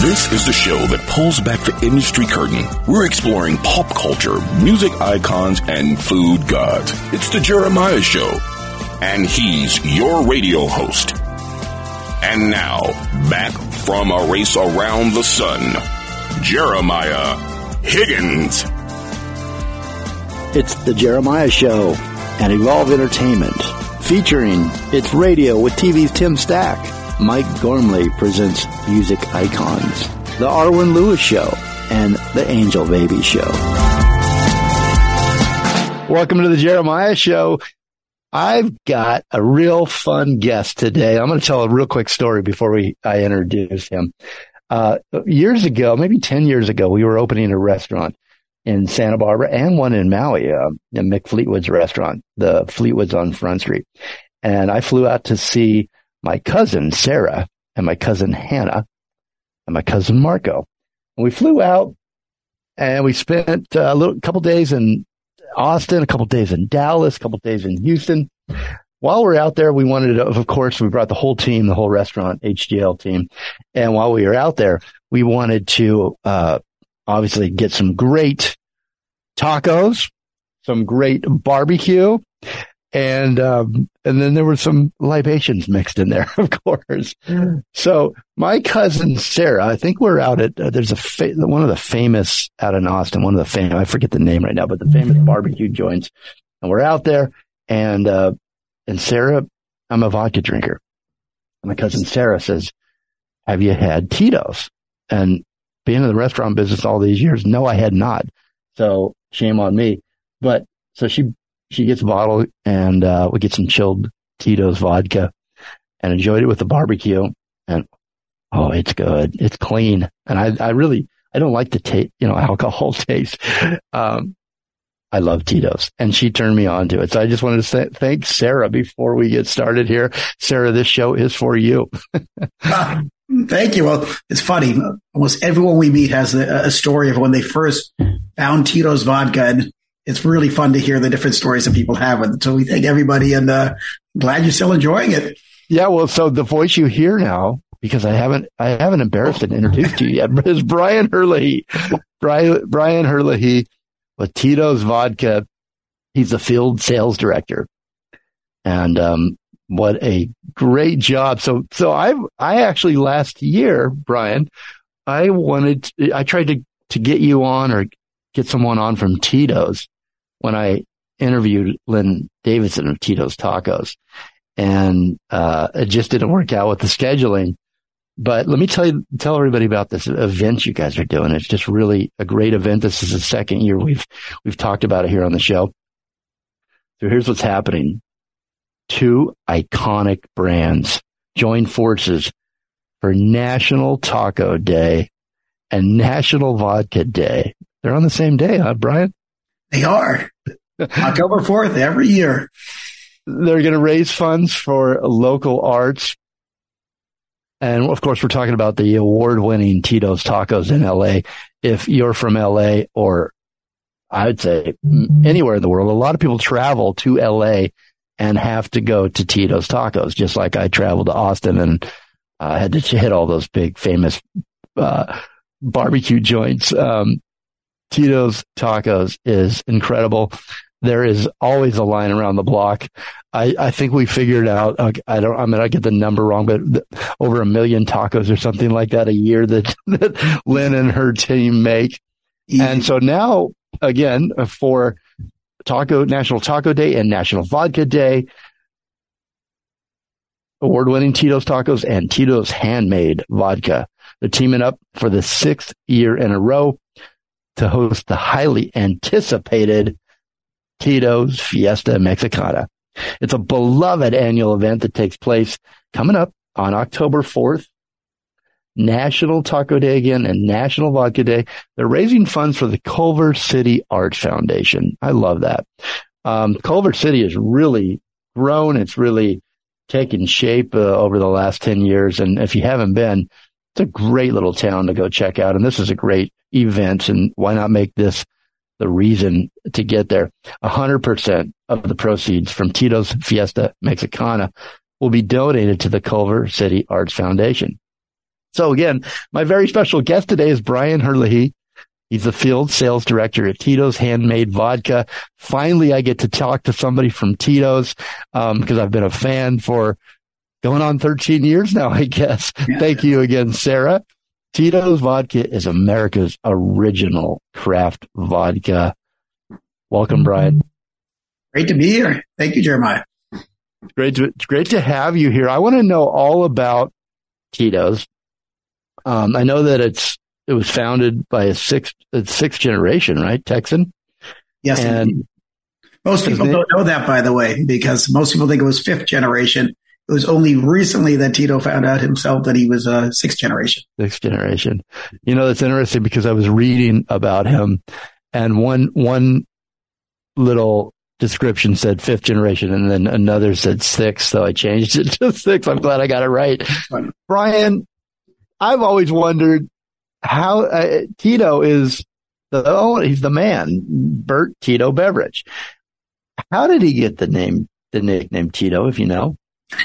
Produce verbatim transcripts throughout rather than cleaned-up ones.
This is the show that pulls back the industry curtain. We're exploring pop culture, music icons, and food gods. It's the Jeremiah Show, and he's your radio host. And now, back from a race around the sun, Jeremiah Higgins. It's the Jeremiah Show and Evolve Entertainment, featuring It's Radio with T V's Tim Stack. Mike Gormley presents Music Icons, the Arwen Lewis Show, and the Angel Baby Show. Welcome to the Jeremiah Show. I've got a real fun guest today. I'm going to tell a real quick story before we I introduce him. Uh, years ago, maybe ten years ago, we were opening a restaurant in Santa Barbara and one in Maui, uh, the Mick Fleetwood's restaurant, the Fleetwoods on Front Street. And I flew out to see my cousin, Sarah, and my cousin, Hannah, and my cousin, Marco. And we flew out, and we spent a little, couple days in Austin, a couple days in Dallas, a couple days in Houston. While we're out there, we wanted to, of course, we brought the whole team, the whole restaurant, H G L team. And while we were out there, we wanted to uh obviously get some great tacos, some great barbecue, And, um, and then there were some libations mixed in there, of course. So my cousin, Sarah, I think we're out at, uh, there's a, fa- one of the famous out in Austin, one of the famous, I forget the name right now, but the famous barbecue joints. And we're out there and, uh, and Sarah, I'm a vodka drinker. And my cousin, Sarah, says, have you had Tito's? And being in the restaurant business all these years, no, I had not. So shame on me. But so she, She gets a bottle, and uh, we get some chilled Tito's vodka and enjoyed it with the barbecue. And, oh, it's good. It's clean. And I, I really, I don't like the taste, you know, alcohol taste. Um, I love Tito's. And she turned me on to it. So I just wanted to say, thank Sarah before we get started here. Sarah, this show is for you. uh, thank you. Well, it's funny. Almost everyone we meet has a, a story of when they first found Tito's vodka, and it's really fun to hear the different stories that people have with it. So we thank everybody, and uh, glad you're still enjoying it. Yeah, well, so the voice you hear now, because I haven't, I haven't embarrassed and introduced you yet, is Brian Herlihy. Brian, Brian Herlihy with Tito's Vodka. He's the field sales director, and um, what a great job! So, so I, I actually last year, Brian, I wanted, to, I tried to to get you on or get someone on from Tito's. When I interviewed Lynn Davidson of Tito's Tacos, and uh, it just didn't work out with the scheduling. But let me tell you, tell everybody about this event you guys are doing. It's just really a great event. This is the second year we've we've talked about it here on the show. So here's what's happening: two iconic brands join forces for National Taco Day and National Vodka Day. They're on the same day, huh, Brian? They are. October fourth every year. They're going to raise funds for local arts. And, of course, we're talking about the award-winning Tito's Tacos in L A. If you're from L A, or I would say anywhere in the world, a lot of people travel to L A and have to go to Tito's Tacos, just like I traveled to Austin and uh, had to hit all those big, famous uh, barbecue joints. Um Tito's Tacos is incredible. There is always a line around the block. I, I think we figured out, uh, I don't, I mean, I get the number wrong, but th- over a million tacos or something like that a year that, that Lynn and her team make. Easy. And so now, again, for Taco National Taco Day and National Vodka Day, award-winning Tito's Tacos and Tito's Handmade Vodka. They're teaming up for the sixth year in a row to host the highly anticipated Tito's Fiesta Mexicana. It's a beloved annual event that takes place coming up on October fourth. National Taco Day again and National Vodka Day. They're raising funds for the Culver City Arts Foundation. I love that. Um, Culver City has really grown. It's really taken shape uh, over the last ten years. And if you haven't been, it's a great little town to go check out. And this is a great event. And why not make this the reason to get there? one hundred percent of the proceeds from Tito's Fiesta Mexicana will be donated to the Culver City Arts Foundation. So again, my very special guest today is Brian Herlihy. He's the field sales director at Tito's Handmade Vodka. Finally, I get to talk to somebody from Tito's um, because I've been a fan for going on thirteen years now, I guess. Yeah. Thank you again, Sarah. Tito's Vodka is America's original craft vodka. Welcome, Brian. Great to be here. Thank you, Jeremiah. Great to, great to have you here. I want to know all about Tito's. Um, I know that it's it was founded by a sixth sixth generation, right? Texan. Yes. And most people name- don't know that, by the way, because most people think it was fifth generation. It was only recently that Tito found out himself that he was a uh, sixth generation. Sixth generation. You know, that's interesting because I was reading about him, and one one little description said fifth generation, and then another said sixth. So I changed it to six. I'm glad I got it right, Brian. I've always wondered how uh, Tito is the oh, he's the man, Bert Tito Beveridge. How did he get the name, the nickname Tito? If you know,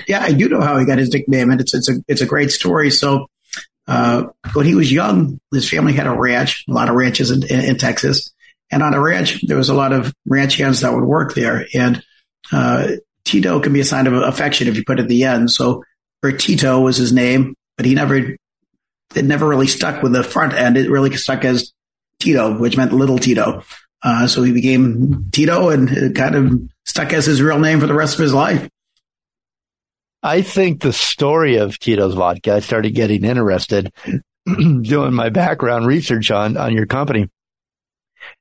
yeah, I do know how he got his nickname, and it's it's a it's a great story. So uh, when he was young, his family had a ranch, a lot of ranches in, in, in Texas, and on a ranch there was a lot of ranch hands that would work there, and uh, Tito can be a sign of affection if you put it at the end. So Bert Tito was his name, but he never. It never really stuck with the front end. It really stuck as Tito, which meant little Tito. Uh, so he became Tito, and it kind of stuck as his real name for the rest of his life. I think the story of Tito's Vodka, I started getting interested doing my background research on, on your company.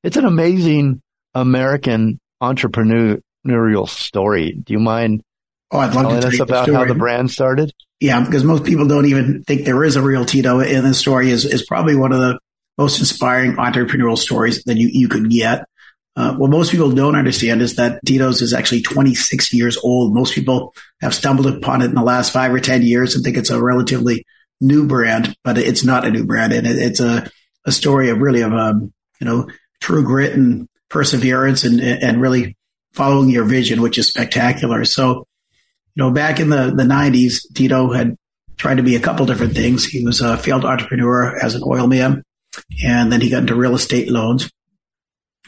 It's an amazing American entrepreneurial story. Do you mind oh, I'd love telling to tell us about how the brand started? Yeah, because most people don't even think there is a real Tito, and the story is is probably one of the most inspiring entrepreneurial stories that you, you could get. Uh, what most people don't understand is that Tito's is actually twenty-six years old. Most people have stumbled upon it in the last five or ten years and think it's a relatively new brand, but it's not a new brand, and it, it's a, a story of really of um, you know true grit and perseverance and and really following your vision, which is spectacular. So. You know, back in the, the nineties, Tito had tried to be a couple different things. He was a failed entrepreneur as an oil man, and then he got into real estate loans.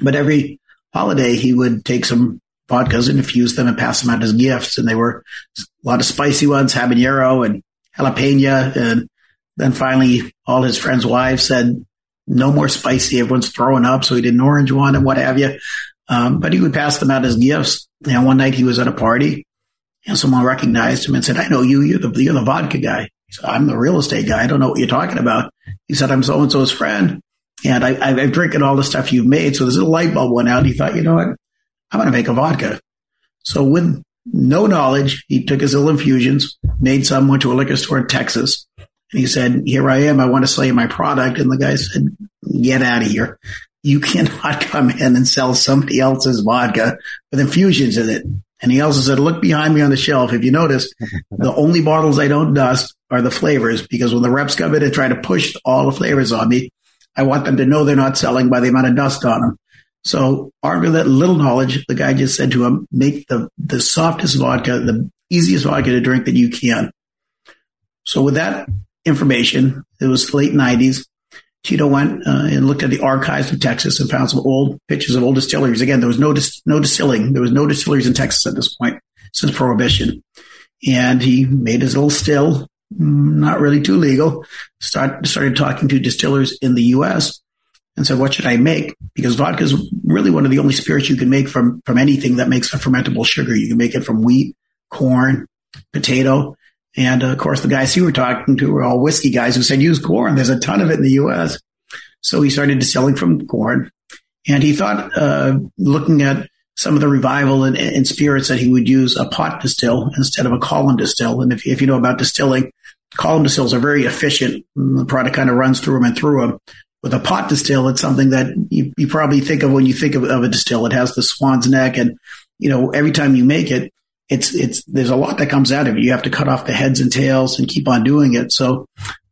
But every holiday, he would take some vodkas and infuse them and pass them out as gifts. And they were a lot of spicy ones, habanero and jalapeno. And then finally, all his friends' wives said, no more spicy. Everyone's throwing up. So he did an orange one and what have you. Um, but he would pass them out as gifts. And one night he was at a party. And someone recognized him and said, I know you, you're the, you're the vodka guy. He said, I'm the real estate guy. I don't know what you're talking about. He said, I'm so-and-so's friend. And I, I, I've drinking all the stuff you've made. So this little light bulb went out. He thought, you know what? I'm going to make a vodka. So with no knowledge, he took his little infusions, made some, went to a liquor store in Texas. And he said, here I am. I want to sell you my product. And the guy said, get out of here. You cannot come in and sell somebody else's vodka with infusions in it. And he also said, look behind me on the shelf. If you notice, the only bottles I don't dust are the flavors, because when the reps come in and try to push all the flavors on me, I want them to know they're not selling by the amount of dust on them. So armed with that little knowledge, the guy just said to him, make the, the softest vodka, the easiest vodka to drink that you can. So with that information, it was late nineties. Tito went uh, and looked at the archives of Texas and found some old pictures of old distilleries. Again, there was no dis- no distilling. There was no distilleries in Texas at this point since Prohibition. And he made his little still, not really too legal, start, started talking to distillers in the U S and said, what should I make? Because vodka is really one of the only spirits you can make from, from anything that makes a fermentable sugar. You can make it from wheat, corn, potato. And, of course, the guys you were talking to were all whiskey guys who said, use corn. There's a ton of it in the U S. So he started distilling from corn. And he thought, uh, looking at some of the revival in, in spirits, that he would use a pot distill instead of a column distill. And if, if you know about distilling, column distills are very efficient. The product kind of runs through them and through them. With a pot distill, it's something that you, you probably think of when you think of, of a distill. It has the swan's neck. And, you know, every time you make it, It's, it's, there's a lot that comes out of it. You have to cut off the heads and tails and keep on doing it. So,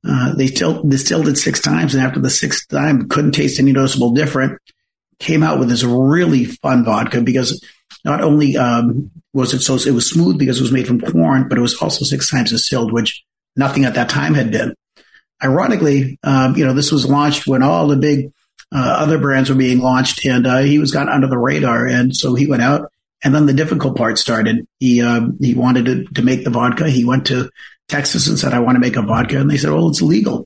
uh, they still distilled it six times. And after the sixth time, couldn't taste any noticeable different. Came out with this really fun vodka because not only, um, was it so, it was smooth because it was made from corn, but it was also six times distilled, which nothing at that time had been. Ironically, um, you know, this was launched when all the big, uh, other brands were being launched, and, uh, he was got under the radar. And so he went out. And then the difficult part started. He uh, he wanted to, to make the vodka. He went to Texas and said, I want to make a vodka. And they said, well, it's legal.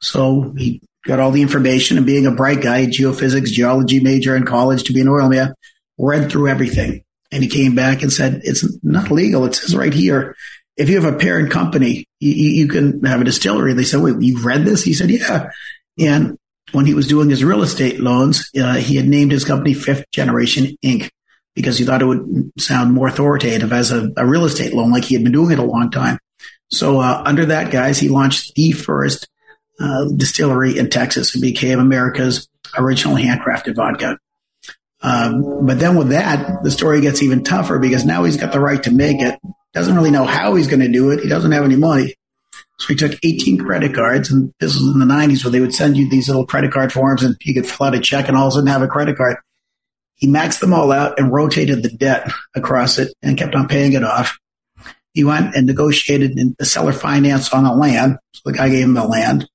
So he got all the information. And being a bright guy, geophysics, geology major in college to be an oil man, read through everything. And he came back and said, it's not legal. It says right here, if you have a parent company, you, you can have a distillery. They said, wait, you've read this? He said, yeah. And when he was doing his real estate loans, uh, he had named his company Fifth Generation Incorporated, because he thought it would sound more authoritative as a, a real estate loan, like he had been doing it a long time. So uh, under that guise, he launched the first uh, distillery in Texas and became America's original handcrafted vodka. Um, but then with that, the story gets even tougher because now he's got the right to make it. Doesn't really know how he's going to do it. He doesn't have any money. So he took eighteen credit cards, and this was in the nineties where they would send you these little credit card forms and you could fill out a check and all of a sudden have a credit card. He maxed them all out and rotated the debt across it and kept on paying it off. He went and negotiated the seller finance on the land. So the guy gave him the land.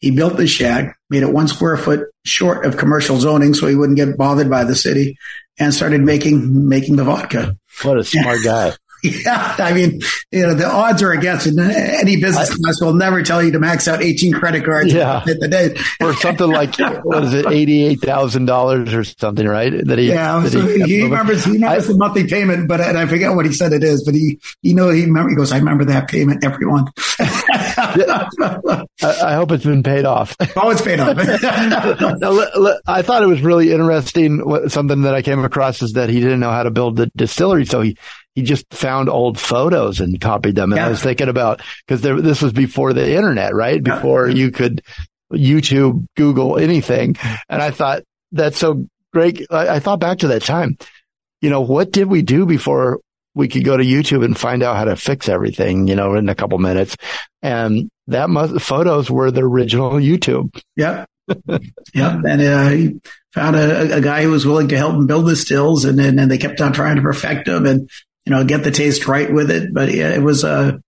He built the shack, made it one square foot short of commercial zoning so he wouldn't get bothered by the city, and started making making the vodka. What a smart guy. Yeah, I mean, you know, the odds are against it. Any business class will never tell you to max out eighteen credit cards. Yeah, the day. Or something like, what is it, eighty-eight thousand dollars or something, right? That he, yeah, that so he, he remembers, he remembers I, the monthly payment, but and I forget what he said it is, but he, you know, he, remember, he goes, I remember that payment every month. Yeah. I, I hope it's been paid off. Oh, it's paid off. Now, I thought it was really interesting. Something that I came across is that he didn't know how to build the distillery, so he, He just found old photos and copied them. And yeah. I was thinking about, because this was before the internet, right? Before yeah. you could YouTube, Google, anything. And I thought, that's so great. I, I thought back to that time, you know, what did we do before we could go to YouTube and find out how to fix everything, you know, in a couple minutes? And that must, photos were the original YouTube. Yep. Yep. And uh, he found a, a guy who was willing to help him build the stills, and then and they kept on trying to perfect them. And, you know, get the taste right with it. But yeah, it was, uh,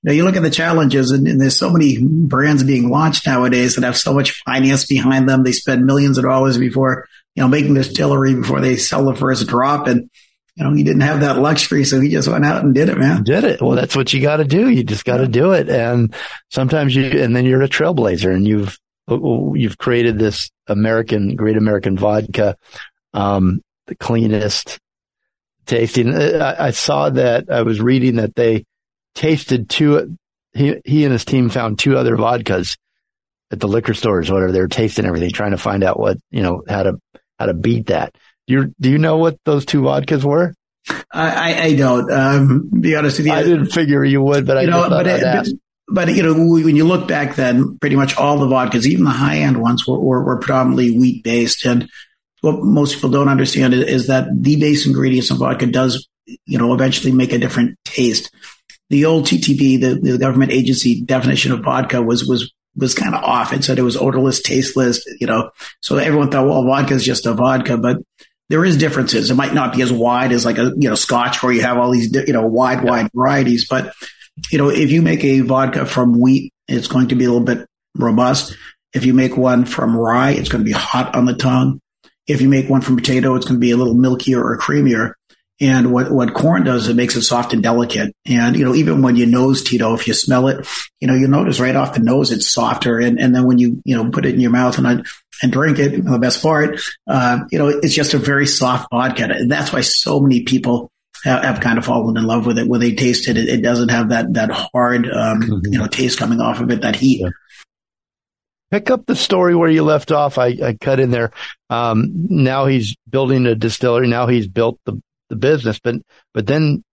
you know, you look at the challenges, and, and there's so many brands being launched nowadays that have so much finance behind them. They spend millions of dollars before, you know, making the distillery before they sell the first drop. And, you know, he didn't have that luxury. So he just went out and did it, man. Did it. Well, that's what you got to do. You just got to do it. And sometimes you, and then you're a trailblazer, and you've, you've created this American, great American vodka, um, the cleanest, tasting. I, I saw that. I was reading that they tasted two. He, he and his team found two other vodkas at the liquor stores, whatever. They were tasting everything, trying to find out what, you know, how to how to beat that. Do you do you know what those two vodkas were? I, I don't. Um, to be honest with you, I didn't figure you would, but you I know. Just but, it, but, but you know, when you look back, then pretty much all the vodkas, even the high end ones, were were, were predominantly wheat based. And what most people don't understand is that the base ingredients of vodka does, you know, eventually make a different taste. The old T T B, the, the government agency definition of vodka, was was was kind of off. It said it was odorless, tasteless, you know. So everyone thought, well, vodka is just a vodka, but there is differences. It might not be as wide as like a, you know, Scotch, where you have all these, you know, wide, wide varieties. But, you know, if you make a vodka from wheat, it's going to be a little bit robust. If you make one from rye, it's going to be hot on the tongue. If you make one from potato, it's going to be a little milkier or creamier. And what, what corn does, it makes it soft and delicate. And, you know, even when you nose Tito, if you smell it, you know, you'll notice right off the nose, it's softer. And, and then when you, you know, put it in your mouth and I, and drink it, the best part, uh, you know, it's just a very soft vodka. And that's why so many people have, have kind of fallen in love with it. When they taste it, it, it doesn't have that, that hard, um, mm-hmm. you know, taste coming off of it, that heat. Yeah. Pick up the story where you left off. I, I cut in there. Um, now he's building a distillery. Now he's built the, the business, but but then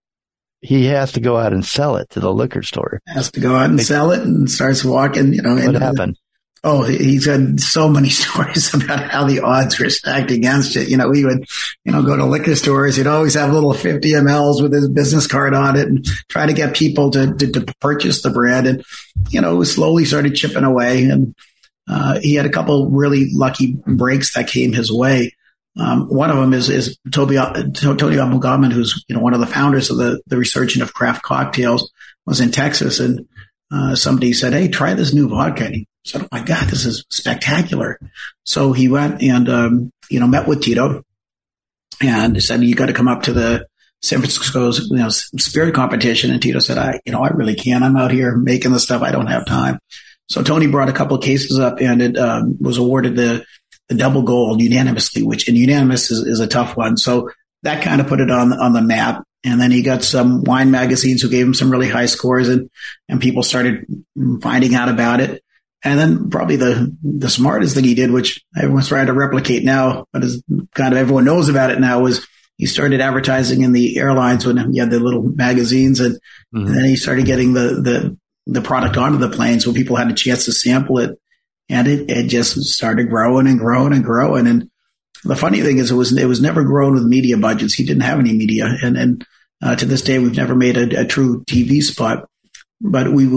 he has to go out and sell it to the liquor store. Has to go out and sell it and starts walking. You know what and, happened? Oh, he's had so many stories about how the odds were stacked against it. You know, he would, you know, go to liquor stores. He'd always have little fifty milliliters with his business card on it and try to get people to to, to purchase the brand. And you know, slowly started chipping away. And uh, he had a couple really lucky breaks that came his way. Um, one of them is, is Toby, Tony Abou-Ganim, who's, you know, one of the founders of the, the resurgent of craft cocktails, was in Texas. And, uh, somebody said, "Hey, try this new vodka." And he said, "Oh my God, this is spectacular." So he went and, um, you know, met with Tito and said, "You got to come up to the San Francisco's, you know, spirit competition." And Tito said, I, you know, I really can't. I'm out here making this stuff. I don't have time. So Tony brought a couple of cases up and it, um, was awarded the, the double gold unanimously, which and unanimous is, is a tough one. So that kind of put it on, on the map. And then he got some wine magazines who gave him some really high scores and, and people started finding out about it. And then probably the, the smartest thing he did, which everyone's trying to replicate now, but is kind of everyone knows about it now, was he started advertising in the airlines when he had the little magazines. And, mm-hmm. and then he started getting the, the, the product onto the planes so people had a chance to sample it. And it, it just started growing and growing and growing. And the funny thing is, it was it was never grown with media budgets. He didn't have any media, and and uh, to this day, we've never made a, a true T V spot. But we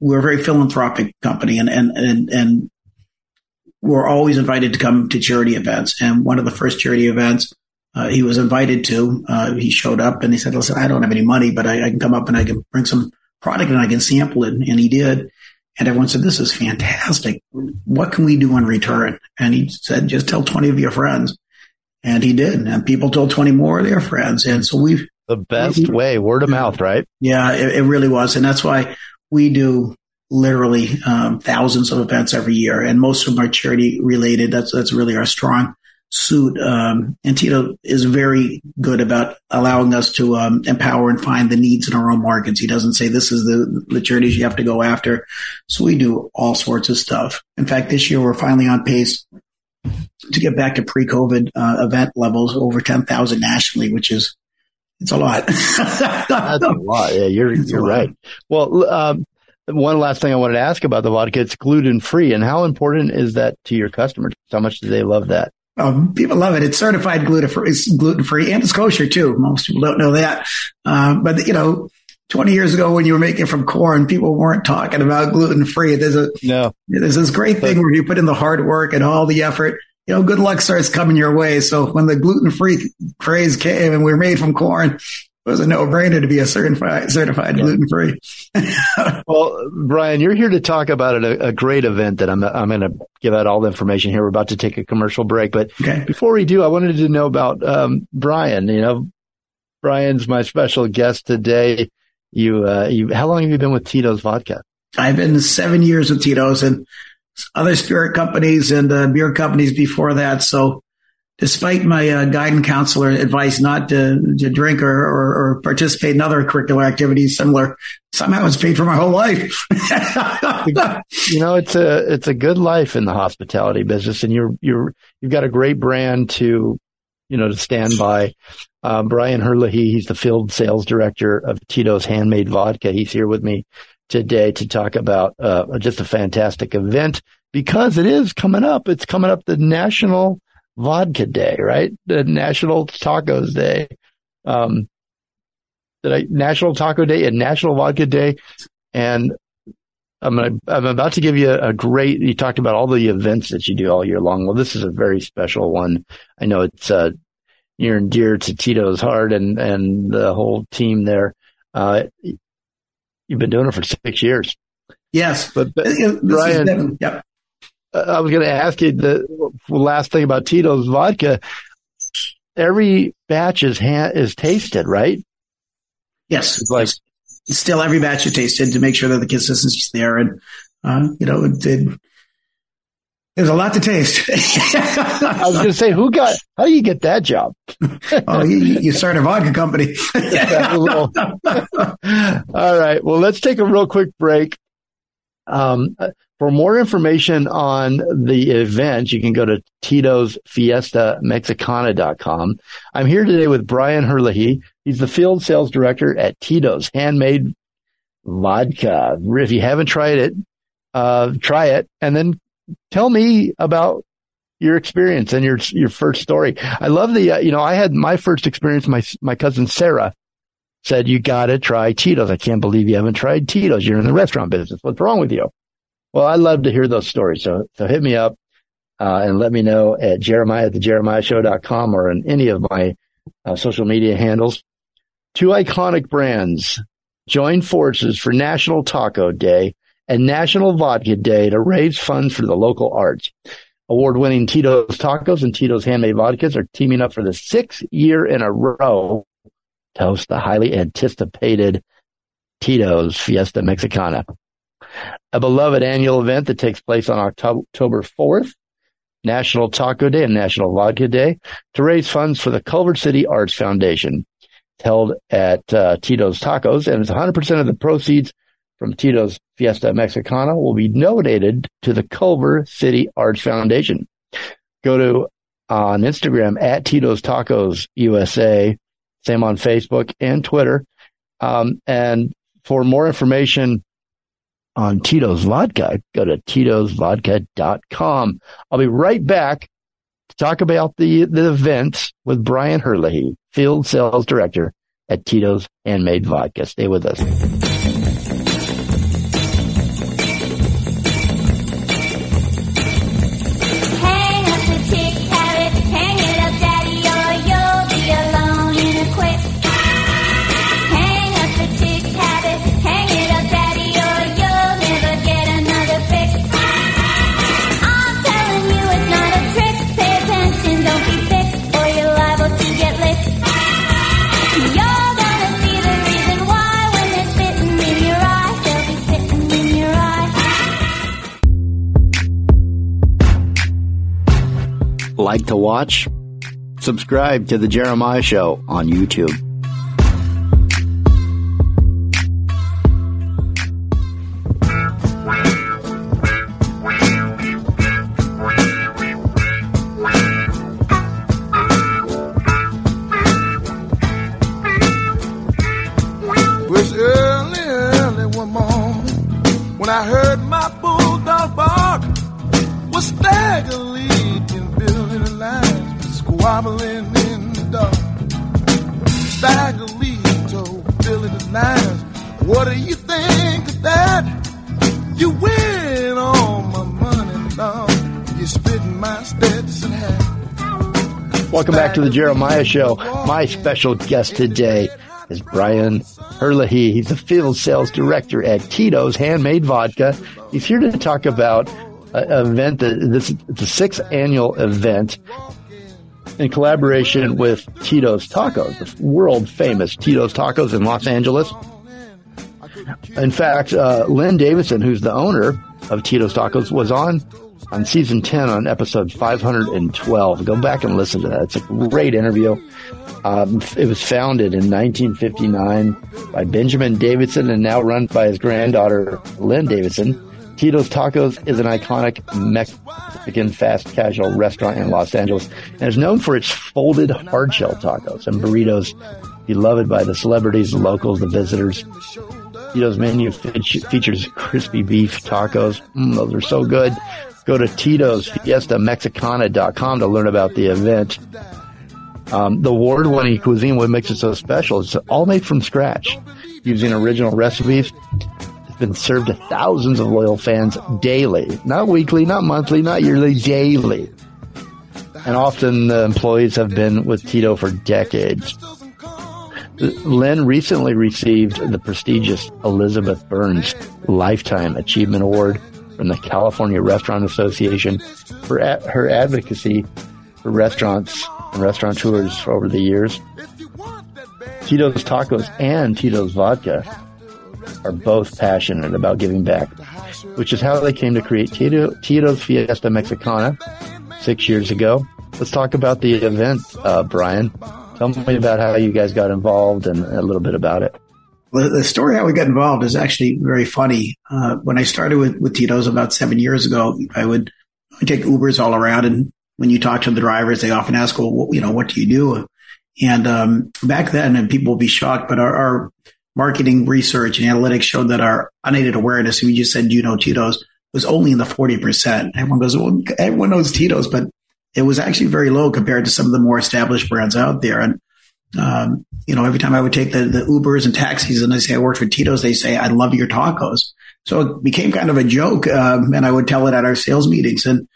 we're a very philanthropic company, and and and and we're always invited to come to charity events. And one of the first charity events uh, he was invited to, uh, he showed up and he said, "Listen, I don't have any money, but I, I can come up and I can bring some product and I can sample it." And he did. And everyone said, "This is fantastic. What can we do in return?" And he said, "Just tell twenty of your friends." And he did. And people told twenty more of their friends. And so we've. The best we, way, word of mouth, right? Yeah, it, it really was. And that's why we do literally um, thousands of events every year. And most of them are charity related. That's, that's really our strong suit. Um, and Tito is very good about allowing us to um, empower and find the needs in our own markets. He doesn't say this is the, the charities you have to go after. So we do all sorts of stuff. In fact, this year we're finally on pace to get back to pre-COVID uh, event levels, over ten thousand nationally, which is, it's a lot. That's a lot. Yeah, you're, you're right. Well, um, one last thing I wanted to ask about the vodka, it's gluten free. And how important is that to your customers? How much do they love that? Um, people love it. It's certified gluten free. It's gluten free and it's kosher too. Most people don't know that. Um, but you know, twenty years ago when you were making from corn, people weren't talking about gluten free. There's a no. There's this great thing where you put in the hard work and all the effort. You know, good luck starts coming your way. So when the gluten free craze came and we were made from corn, it was a no-brainer to be a certified, certified yeah. gluten-free. Well, Brian, you're here to talk about a, a great event that I'm I'm going to give out all the information here. We're about to take a commercial break. But okay. Before we do, I wanted to know about um, Brian. You know, Brian's my special guest today. You, uh, you, how long have you been with Tito's Vodka? I've been seven years with Tito's and other spirit companies and uh, beer companies before that. So despite my uh, guidance counselor advice not to, to drink or, or, or participate in other curricular activities similar, somehow it's paid for my whole life. You know, it's a it's a good life in the hospitality business, and you're you're you've got a great brand to you know to stand by. Uh, Brian Herlihy, he's the field sales director of Tito's Handmade Vodka. He's here with me today to talk about uh, just a fantastic event because it is coming up. It's coming up the National Vodka Day, right? The National Tacos Day. Um, did I, National Taco Day and National Vodka Day. And I'm gonna, I'm about to give you a, a great, you talked about all the events that you do all year long. Well, this is a very special one. I know it's uh, near and dear to Tito's heart and, and the whole team there. Uh, you've been doing it for six years. Yes. But, but Brian, yep. I was going to ask you the last thing about Tito's vodka. Every batch is ha- is tasted, right? Yes. It's like it's still every batch is tasted to make sure that the consistency is there. And, uh, you know, it, it, there's a lot to taste. I was going to say, who got, how do you get that job? Oh, you, you start a vodka company. All right. Well, let's take a real quick break. Um, for more information on the event, you can go to Tito's Fiesta Mexicana dot com. I'm here today with Brian Herlihy. He's the field sales director at Tito's Handmade Vodka. If you haven't tried it, uh, try it. And then tell me about your experience and your, your first story. I love the, uh, you know, I had my first experience. My, my cousin Sarah said, you got to try Tito's. I can't believe you haven't tried Tito's. You're in the restaurant business. What's wrong with you? Well, I love to hear those stories. So so hit me up uh, and let me know at Jeremiah at the Jeremiah Show dot com or in any of my uh, social media handles. Two iconic brands join forces for National Taco Day and National Vodka Day to raise funds for the local arts. Award-winning Tito's Tacos and Tito's Handmade Vodkas are teaming up for the sixth year in a row to host the highly anticipated Tito's Fiesta Mexicana, a beloved annual event that takes place on October fourth, National Taco Day and National Vodka Day, to raise funds for the Culver City Arts Foundation. It's held at uh, Tito's Tacos, and it's one hundred percent of the proceeds from Tito's Fiesta Mexicana will be donated to the Culver City Arts Foundation. Go to uh, on Instagram at Tito's Tacos U S A, same on Facebook and Twitter. Um, and for more information on Tito's Vodka, go to titos vodka dot com. I'll be right back to talk about the, the events with Brian Herlihy, Field Sales Director at Tito's Handmade Vodka. Stay with us. Hang up the tick carrot, hang it up, Daddy, or you'll be alone in a quick. Hang up the tick carrot, hang it up, Daddy, or you'll never get another fix. I'm telling you it's not a trick. Pay attention, don't be thick, or you're liable to get licked. You're gonna see the reason why when they're spitting in your eye. They'll be spitting in your eye. Like to watch? Subscribe to The Jeremiah Show on YouTube. I heard my bulldog bark, was stagger leaping, building a line, squabbling in the dark. Stagger leaped, oh, building a line. What do you think of that? You win all my money, dog. You spit in my steps and half. Welcome back to the Jeremiah Show. My special guest today is Brian Herlihy. He's the field sales director at Tito's Handmade Vodka. He's here to talk about an event that this the sixth annual event in collaboration with Tito's Tacos, the world famous Tito's Tacos in Los Angeles. In fact, uh, Lynn Davidson, who's the owner of Tito's Tacos, was on on season ten on episode five hundred twelve. Go back and listen to that. It's a great interview. Um, it was founded in nineteen fifty-nine by Benjamin Davidson and now run by his granddaughter, Lynn Davidson. Tito's Tacos is an iconic Mexican fast casual restaurant in Los Angeles and is known for its folded hard-shell tacos and burritos, beloved by the celebrities, the locals, the visitors. Tito's menu fe- features crispy beef tacos. Mm, those are so good. Go to titos fiesta mexicana dot com to learn about the event. Um, the award-winning cuisine, what makes it so special, it's all made from scratch using original recipes. It's been served to thousands of loyal fans daily, not weekly, not monthly, not yearly, daily. And often the employees have been with Tito for decades. Lynn recently received the prestigious Elizabeth Burns Lifetime Achievement Award from the California Restaurant Association for a- her advocacy for restaurants and restaurateurs over the years. Tito's Tacos and Tito's Vodka are both passionate about giving back, which is how they came to create Tito, Tito's Fiesta Mexicana six years ago. Let's talk about the event, uh, Brian. Tell me about how you guys got involved and a little bit about it. Well, the story how we got involved is actually very funny. Uh, when I started with, with Tito's about seven years ago, I would I'd take Ubers all around. And when you talk to the drivers, they often ask, well, what, you know, what do you do? And um, back then, and people will be shocked, but our, our marketing research and analytics showed that our unaided awareness, if you just said, you know, Tito's, was only in the forty percent. Everyone goes, well, everyone knows Tito's, but it was actually very low compared to some of the more established brands out there. And, um, you know, every time I would take the, the Ubers and taxis and I say I worked for Tito's, they say, I love your tacos. So it became kind of a joke. Um, and I would tell it at our sales meetings. And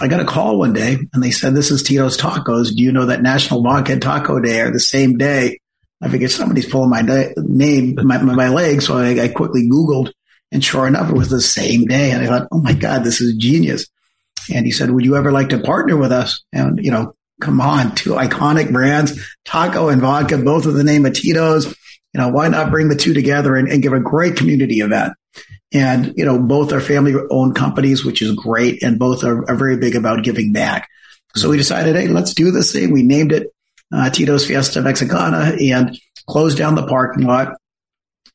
I got a call one day and they said, this is Tito's Tacos. Do you know that National Vodka and Taco Day are the same day? I figured somebody's pulling my da- name, my, my leg. So I, I quickly Googled, and sure enough, it was the same day. And I thought, oh my God, this is genius. And he said, would you ever like to partner with us? And, you know, come on, two iconic brands, taco and vodka, both of the name of Tito's. You know, why not bring the two together and, and give a great community event? And, you know, both are family owned companies, which is great. And both are, are very big about giving back. So we decided, hey, let's do this thing. We named it uh, Tito's Fiesta Mexicana and closed down the parking lot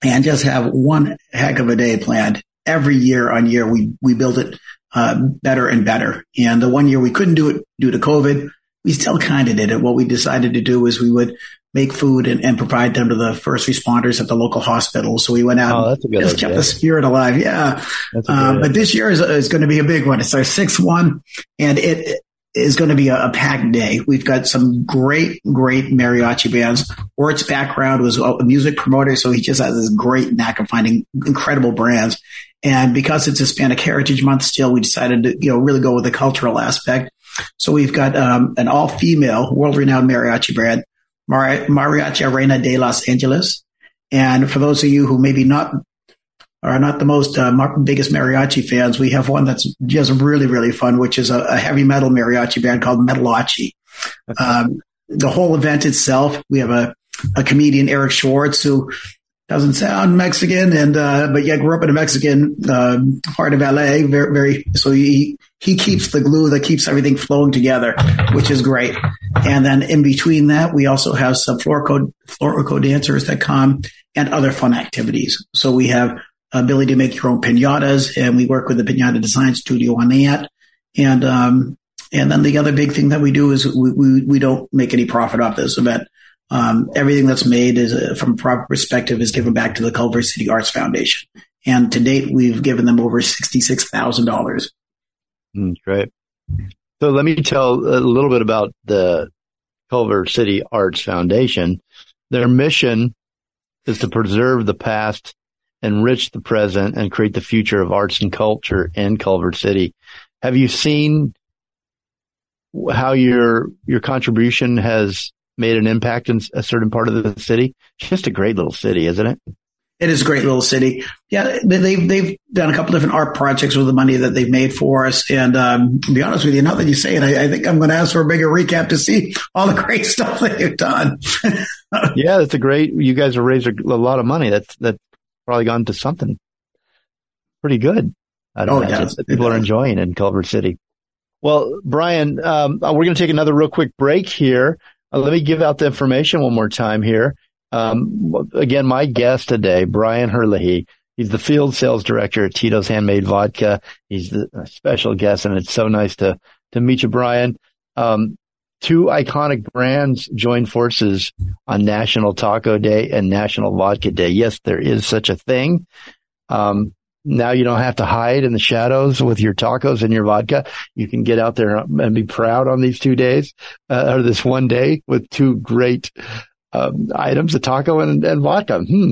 and just have one heck of a day planned. Every year on year, we, we build it uh, better and better. And the one year we couldn't do it due to COVID, we still kind of did it. What we decided to do is we would make food and, and provide them to the first responders at the local hospital. So we went out oh, that's a good and just idea. Kept the spirit alive. Yeah. That's a good um, but this year is, is going to be a big one. It's our sixth one, and it is going to be a, a packed day. We've got some great, great mariachi bands. Ort's background was a music promoter, so he just has this great knack of finding incredible brands. And because it's Hispanic Heritage Month still, we decided to, you know, really go with the cultural aspect. So we've got um, an all-female, world-renowned mariachi brand, Mar- Mariachi Arena de Los Angeles. And for those of you who maybe not are not the most uh, biggest mariachi fans, we have one that's just really, really fun, which is a, a heavy metal mariachi band called Metalachi. Um, the whole event itself, we have a, a comedian, Eric Schwartz, who doesn't sound Mexican, and uh, but yeah, grew up in a Mexican uh, part of L A. Very, very. So he he keeps the glue that keeps everything flowing together, which is great. And then in between that, we also have some Folklorico dancers that come and other fun activities. So we have ability to make your own pinatas, and we work with the Pinata Design Studio on that. And um, and then the other big thing that we do is we we, we don't make any profit off this event. Um, everything that's made is uh, from a proper perspective is given back to the Culver City Arts Foundation. And to date, we've given them over sixty-six thousand dollars. Mm, great. So let me tell a little bit about the Culver City Arts Foundation. Their mission is to preserve the past, enrich the present, and create the future of arts and culture in Culver City. Have you seen how your, your contribution has made an impact in a certain part of the city? It's just a great little city, isn't it? It is a great little city. Yeah, they've they've done a couple different art projects with the money that they've made for us. And um, to be honest with you, now that you say it, I, I think I'm going to ask for a bigger recap to see all the great stuff that you've done. Yeah, that's a great. You guys have raised a, a lot of money. That's that's probably gone to something pretty good. I don't oh, know yeah, that people are enjoying in Culver City. Well, Brian, um, we're going to take another real quick break here. Let me give out the information one more time here. Um, again, my guest today, Brian Herlihy, he's the field sales director at Tito's Handmade Vodka. He's the a special guest, and it's so nice to to meet you, Brian. Um, two iconic brands join forces on National Taco Day and National Vodka Day. Yes, there is such a thing. Um, now you don't have to hide in the shadows with your tacos and your vodka. You can get out there and be proud on these two days uh, or this one day with two great um, items, a taco and, and vodka. Hmm.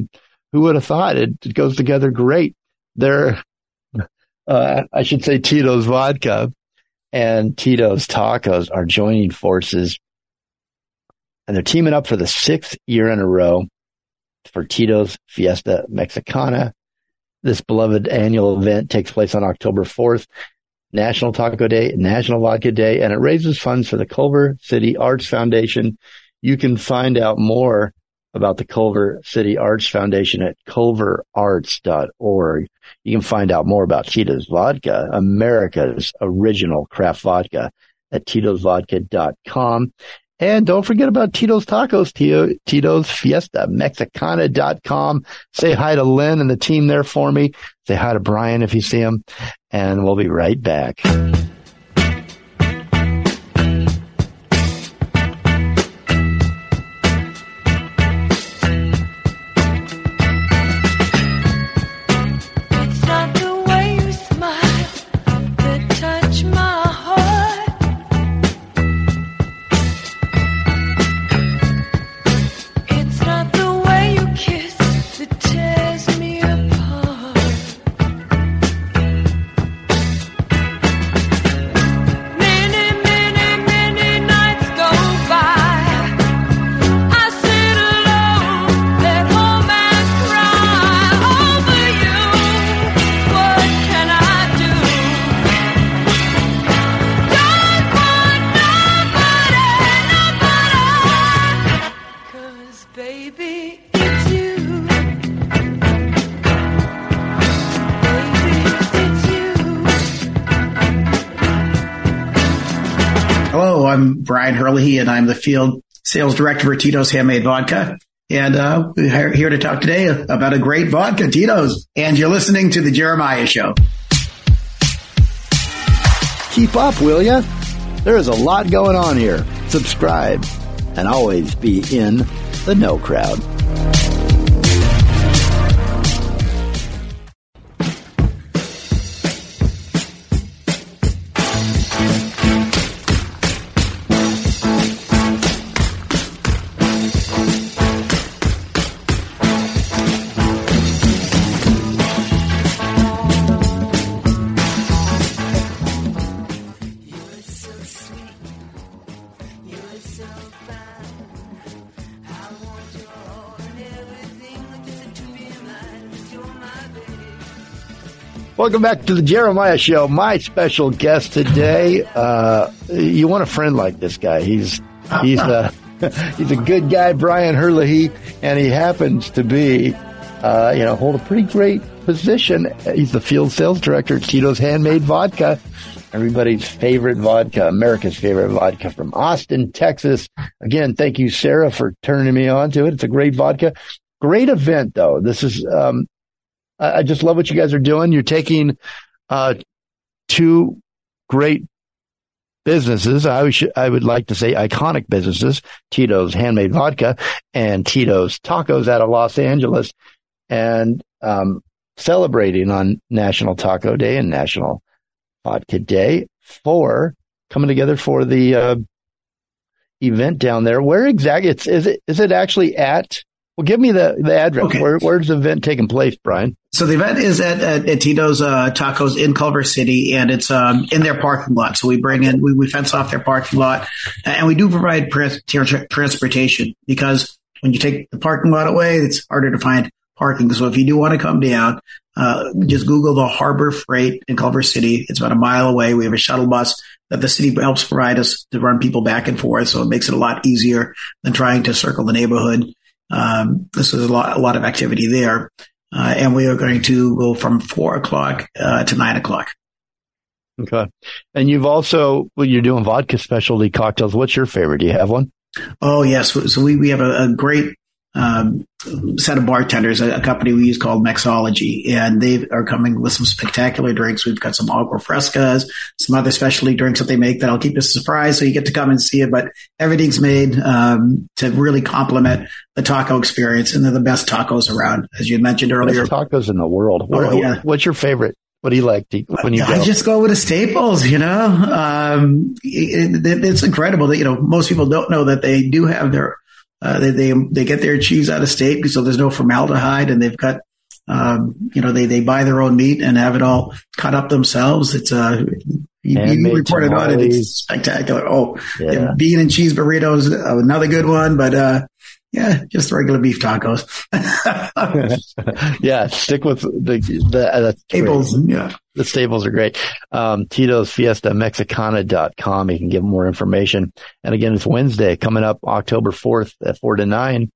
Who would have thought it, it goes together great? They're, uh, I should say Tito's Vodka and Tito's Tacos are joining forces, and they're teaming up for the sixth year in a row for Tito's Fiesta Mexicana. This beloved annual event takes place on October fourth, National Taco Day, National Vodka Day, and it raises funds for the Culver City Arts Foundation. You can find out more about the Culver City Arts Foundation at culver arts dot org. You can find out more about Tito's Vodka, America's original craft vodka, at titos vodka dot com. And don't forget about Tito's Tacos, Tito, Tito's Fiesta Mexicana dot com. Say hi to Lynn and the team there for me. Say hi to Brian if you see him. And we'll be right back. Brian Herlihy, and I'm the field sales director for Tito's Handmade Vodka. And uh, we're here to talk today about a great vodka, Tito's. And you're listening to The Jeremiah Show. Keep up, will ya? There is a lot going on here. Subscribe and always be in the know crowd. Welcome back to the Jeremiah Show. My special guest today, uh, you want a friend like this guy. He's he's a, he's a good guy, Brian Herlihy, and he happens to be, uh, you know, hold a pretty great position. He's the field sales director at Tito's Handmade Vodka, everybody's favorite vodka, America's favorite vodka from Austin, Texas. Again, thank you, Sarah, for turning me on to it. It's a great vodka. Great event, though. This is... Um, I just love what you guys are doing. You're taking uh, two great businesses. I wish, I would like to say iconic businesses, Tito's Handmade Vodka and Tito's Tacos out of Los Angeles, and um, celebrating on National Taco Day and National Vodka Day for coming together for the uh, event down there. Where exactly it's, is it? Is it actually at? Well, give me the, the address. Okay. Where, where's the event taking place, Brian? So the event is at, at, at Tito's uh, Tacos in Culver City, and it's um, in their parking lot. So we bring in, we, we fence off their parking lot, and we do provide tra- transportation because when you take the parking lot away, it's harder to find parking. So if you do want to come down, uh, just Google the Harbor Freight in Culver City. It's about a mile away. We have a shuttle bus that the city helps provide us to run people back and forth, so it makes it a lot easier than trying to circle the neighborhood. Um, this is a lot, a lot of activity there. Uh, and we are going to go from four o'clock, uh, to nine o'clock. Okay. And you've also, well, you're doing vodka specialty cocktails. What's your favorite? Do you have one? Oh, yes. So we, we have a, a great, um, set of bartenders, a, a company we use called Mixology, and they are coming with some spectacular drinks. We've got some agua frescas, some other specialty drinks that they make that I'll keep as a surprise, so you get to come and see it. But everything's made um, to really complement the taco experience, and they're the best tacos around, as you mentioned earlier. Best tacos in the world. What, oh, yeah. What's your favorite? What do you like to, when you go? I just go with the staples, you know. Um, it, it, it's incredible that, you know, most people don't know that they do have their Uh, they, they, they get their cheese out of state, so there's no formaldehyde, and they've got, um, you know, they, they buy their own meat and have it all cut up themselves. It's, uh, you, you reported on it. It's spectacular. Oh, yeah. Bean and cheese burritos, another good one. But, uh, Yeah, just regular beef tacos. Yeah, stick with the the, uh, the staples. Great. Yeah, the staples are great. Um, Tito's Fiesta Mexicana dot com. You can give more information. And again, it's Wednesday coming up, October fourth at four to nine.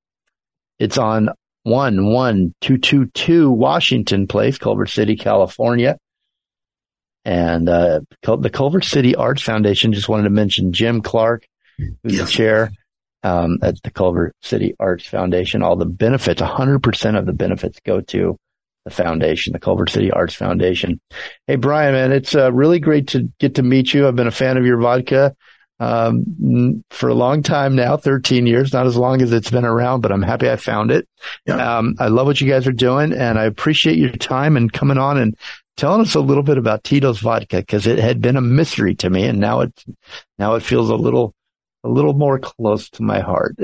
It's on one one two two two Washington Place, Culver City, California. And uh, the Culver City Arts Foundation, just wanted to mention Jim Clark, who's yeah. the chair. Um, at the Culver City Arts Foundation, all the benefits, one hundred percent of the benefits go to the foundation, the Culver City Arts Foundation. Hey, Brian, man, it's uh, really great to get to meet you. I've been a fan of your vodka um, for a long time now, thirteen years, not as long as it's been around, but I'm happy I found it. Yeah. Um, I love what you guys are doing, and I appreciate your time and coming on and telling us a little bit about Tito's Vodka, because it had been a mystery to me, and now it's, now it feels a little... a little more close to my heart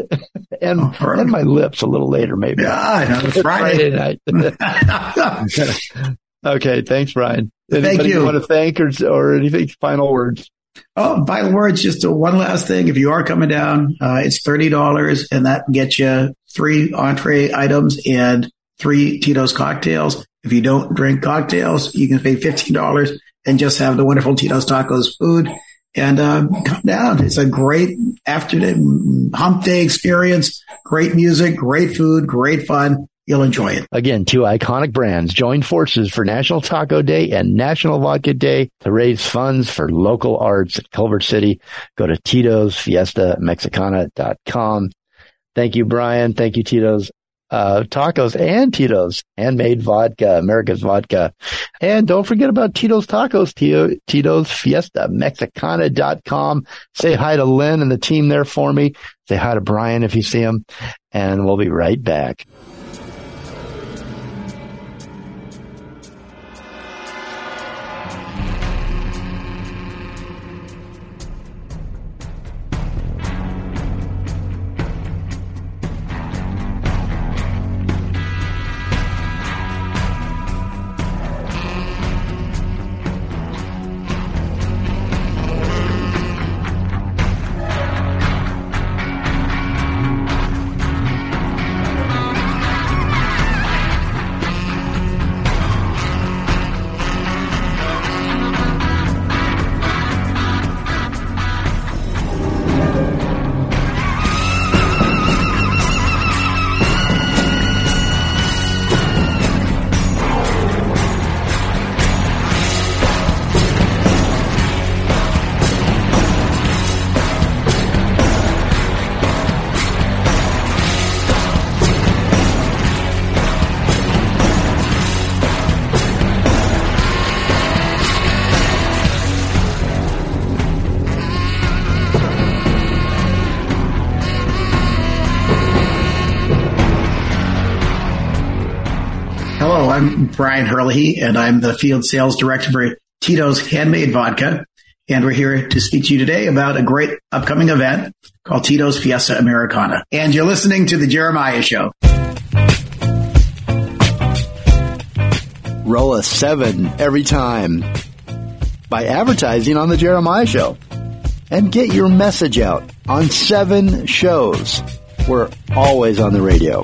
and, oh, right. and my lips a little later, maybe. Yeah, I know. It's Friday. Friday night. Okay. Thanks, Brian. Anybody thank you. you want to thank or, or anything? Final words. Oh, final words. Just one last thing. If you are coming down, uh, it's thirty dollars, and that gets you three entree items and three Tito's cocktails. If you don't drink cocktails, you can pay fifteen dollars and just have the wonderful Tito's Tacos food. And uh, come down. It's a great afternoon hump day experience. Great music, great food, great fun. You'll enjoy it. Again, two iconic brands join forces for National Taco Day and National Vodka Day to raise funds for local arts at Culver City. Go to Tito's Fiesta Mexicana dot com. Thank you, Brian. Thank you, Tito's uh, Tacos and Tito's Handmade Vodka, America's Vodka. And don't forget about Tito's Tacos, Tito, Tito's Fiesta Mexicana dot com. Say hi to Lynn and the team there for me. Say hi to Brian if you see him, and we'll be right back. I'm Brian Herlihy, and I'm the Field Sales Director for Tito's Handmade Vodka, and we're here to speak to you today about a great upcoming event called Tito's Fiesta Americana. And you're listening to The Jeremiah Show. Roll a seven every time by advertising on The Jeremiah Show, and get your message out on seven shows. We're always on the radio.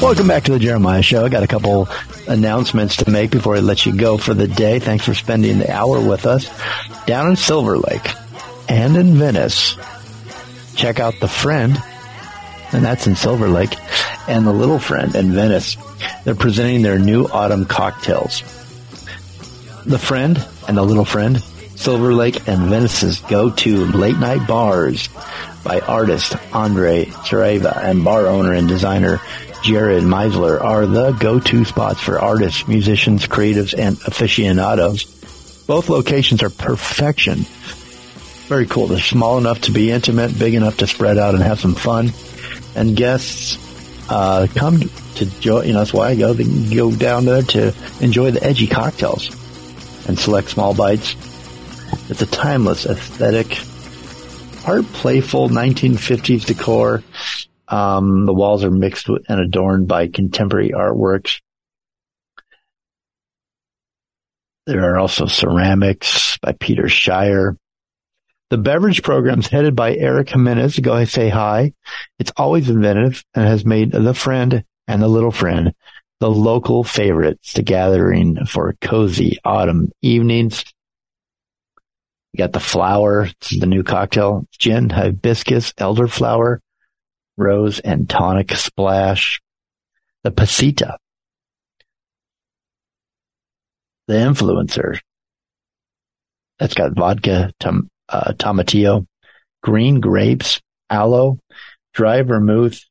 Welcome back to The Jeremiah Show. I got a couple announcements to make before I let you go for the day. Thanks for spending the hour with us. Down in Silver Lake and in Venice, check out The Friend, and that's in Silver Lake, and The Little Friend in Venice. They're presenting their new autumn cocktails. The Friend and The Little Friend, Silver Lake and Venice's go-to late-night bars, by artist Andre Cereva and bar owner and designer Jared Meisler, are the go-to spots for artists, musicians, creatives, and aficionados. Both locations are perfection. Very cool. They're small enough to be intimate, big enough to spread out and have some fun. And guests uh, come to enjoy, you know, that's why I go, they can go down there to enjoy the edgy cocktails and select small bites. It's a timeless aesthetic, part playful nineteen fifties decor. Um, the walls are mixed with and adorned by contemporary artworks. There are also ceramics by Peter Shire. The beverage program is headed by Eric Jimenez. Go ahead, say hi. It's always inventive and has made The Friend and The Little Friend the local favorites to gathering for cozy autumn evenings. You got The Flower. It's the new cocktail. Gin, hibiscus, elderflower, rose, and tonic splash. The Pasita. The Influencer. That's got vodka, tom- uh, tomatillo, green grapes, aloe, dry vermouth,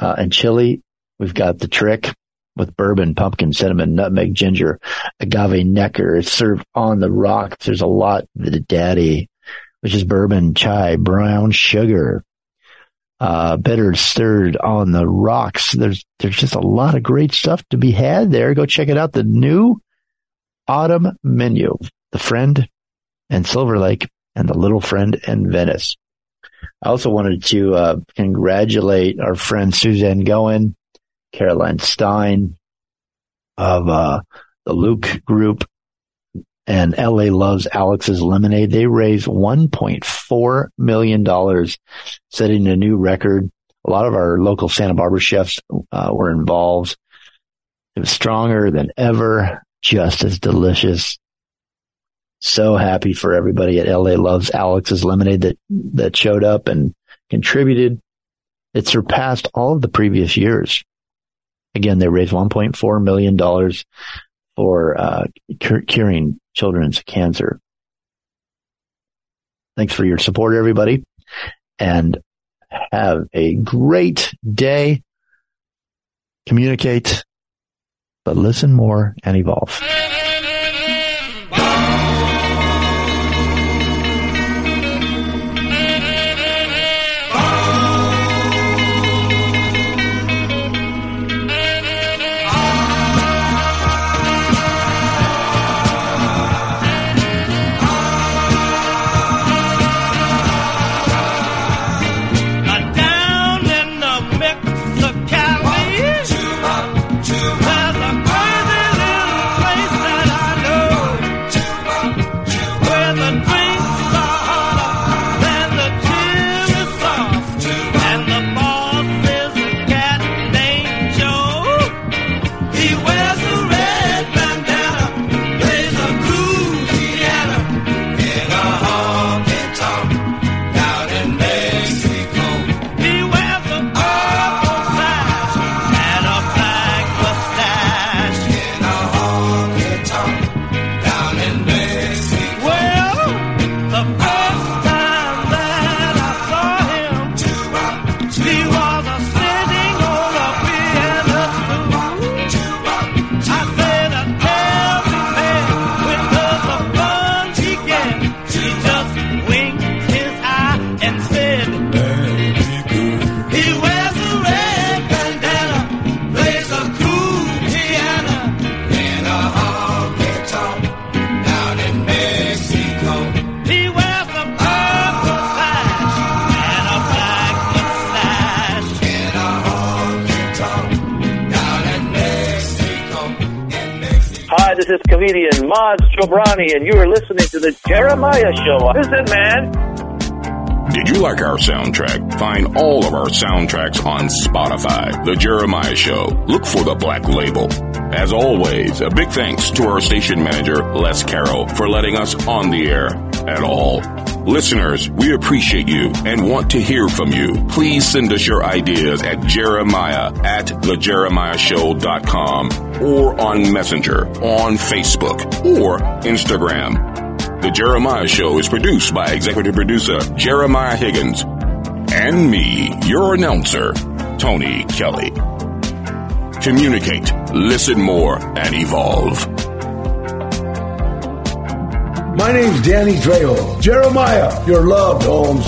uh, and chili. We've got The Trick with bourbon, pumpkin, cinnamon, nutmeg, ginger, agave nectar. It's served on the rocks. There's a lot. The Daddy, which is bourbon, chai, brown sugar, uh, bitters stirred on the rocks. There's, there's just a lot of great stuff to be had there. Go check it out. The new autumn menu, The Friend and Silver Lake and The Little Friend and Venice. I also wanted to, uh, congratulate our friend Suzanne Goen, Caroline Stein of uh, the Luke Group, and L A Loves Alex's Lemonade. They raised one point four million dollars, setting a new record. A lot of our local Santa Barbara chefs uh, were involved. It was stronger than ever, just as delicious. So happy for everybody at L A Loves Alex's Lemonade that, that showed up and contributed. It surpassed all of the previous years. Again, they raised one point four million dollars for uh, cur- curing children's cancer. Thanks for your support, everybody, and have a great day. Communicate, but listen more and evolve. This is comedian Maz Jobrani, and you are listening to The Jeremiah Show. Listen, man. Did you like our soundtrack? Find all of our soundtracks on Spotify. The Jeremiah Show. Look for the black label. As always, a big thanks to our station manager, Les Carroll, for letting us on the air at all. Listeners, we appreciate you and want to hear from you. Please send us your ideas at Jeremiah at the jeremiah show dot com or on Messenger, on Facebook, or Instagram. The Jeremiah Show is produced by executive producer Jeremiah Higgins and me, your announcer, Tony Kelly. Communicate, listen more, and evolve. My name's Danny Trejo. Jeremiah, your loved Holmes.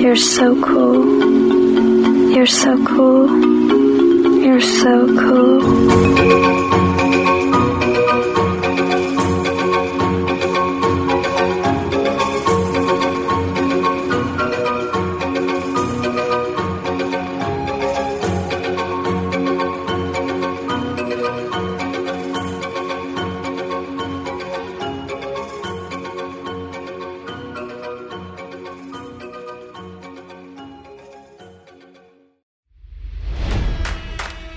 You're so cool. You're so cool. You're so cool.